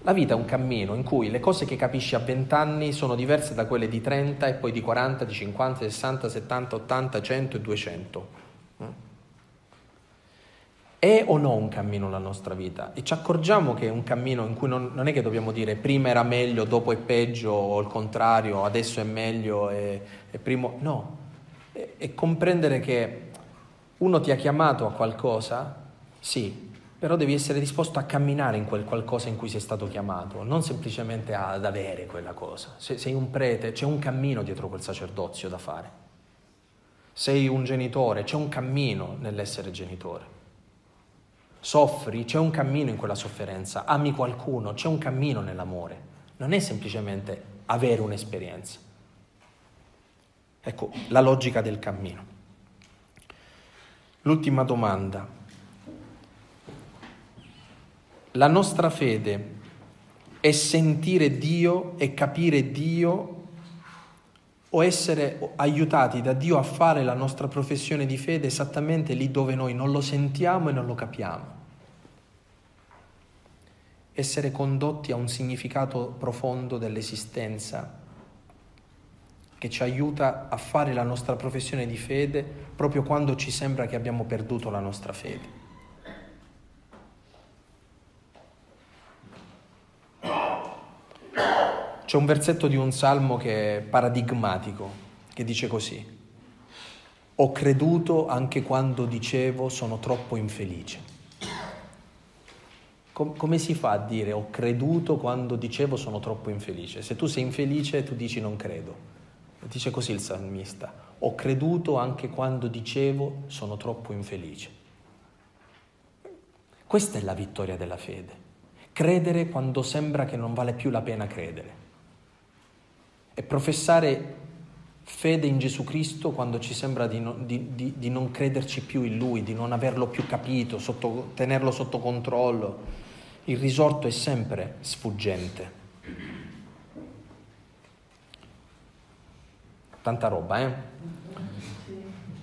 la vita è un cammino in cui le cose che capisci a venti anni sono diverse da quelle di trenta e poi di quaranta, di cinquanta, sessanta, settanta, ottanta, cento e duecento. È o no un cammino la nostra vita? E ci accorgiamo che è un cammino in cui non, non è che dobbiamo dire prima era meglio, dopo è peggio, o il contrario, adesso è meglio, è, è primo... No, è, è comprendere che uno ti ha chiamato a qualcosa, sì, però devi essere disposto a camminare in quel qualcosa in cui sei stato chiamato, non semplicemente ad avere quella cosa. Se sei un prete, c'è un cammino dietro quel sacerdozio da fare. Sei un genitore, c'è un cammino nell'essere genitore. Soffri, c'è un cammino in quella sofferenza. Ami qualcuno, c'è un cammino nell'amore. Non è semplicemente avere un'esperienza. Ecco la logica del cammino. L'ultima domanda: la nostra fede è sentire Dio e capire Dio, o essere aiutati da Dio a fare la nostra professione di fede esattamente lì dove noi non lo sentiamo e non lo capiamo? Essere condotti a un significato profondo dell'esistenza che ci aiuta a fare la nostra professione di fede proprio quando ci sembra che abbiamo perduto la nostra fede. C'è un versetto di un salmo che è paradigmatico, che dice così: ho creduto anche quando dicevo sono troppo infelice. Com- come si fa a dire ho creduto quando dicevo sono troppo infelice? Se tu sei infelice tu dici non credo. Dice così il salmista: ho creduto anche quando dicevo sono troppo infelice. Questa è la vittoria della fede. Credere quando sembra che non vale più la pena credere. E professare fede in Gesù Cristo quando ci sembra di, no, di, di, di non crederci più in Lui, di non averlo più capito, sotto, tenerlo sotto controllo. Il risorto è sempre sfuggente. Tanta roba, eh?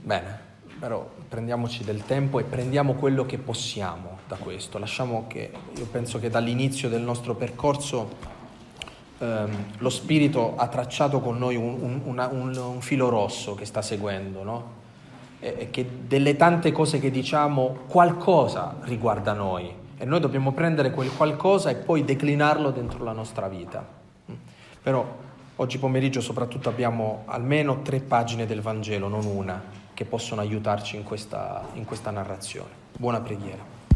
Bene, però prendiamoci del tempo e prendiamo quello che possiamo da questo. Lasciamo che, io penso che dall'inizio del nostro percorso Um, lo Spirito ha tracciato con noi un, un, una, un, un filo rosso che sta seguendo, no? E, e che delle tante cose che diciamo qualcosa riguarda noi e noi dobbiamo prendere quel qualcosa e poi declinarlo dentro la nostra vita. Però oggi pomeriggio soprattutto abbiamo almeno tre pagine del Vangelo, non una, che possono aiutarci in questa, in questa narrazione. Buona preghiera.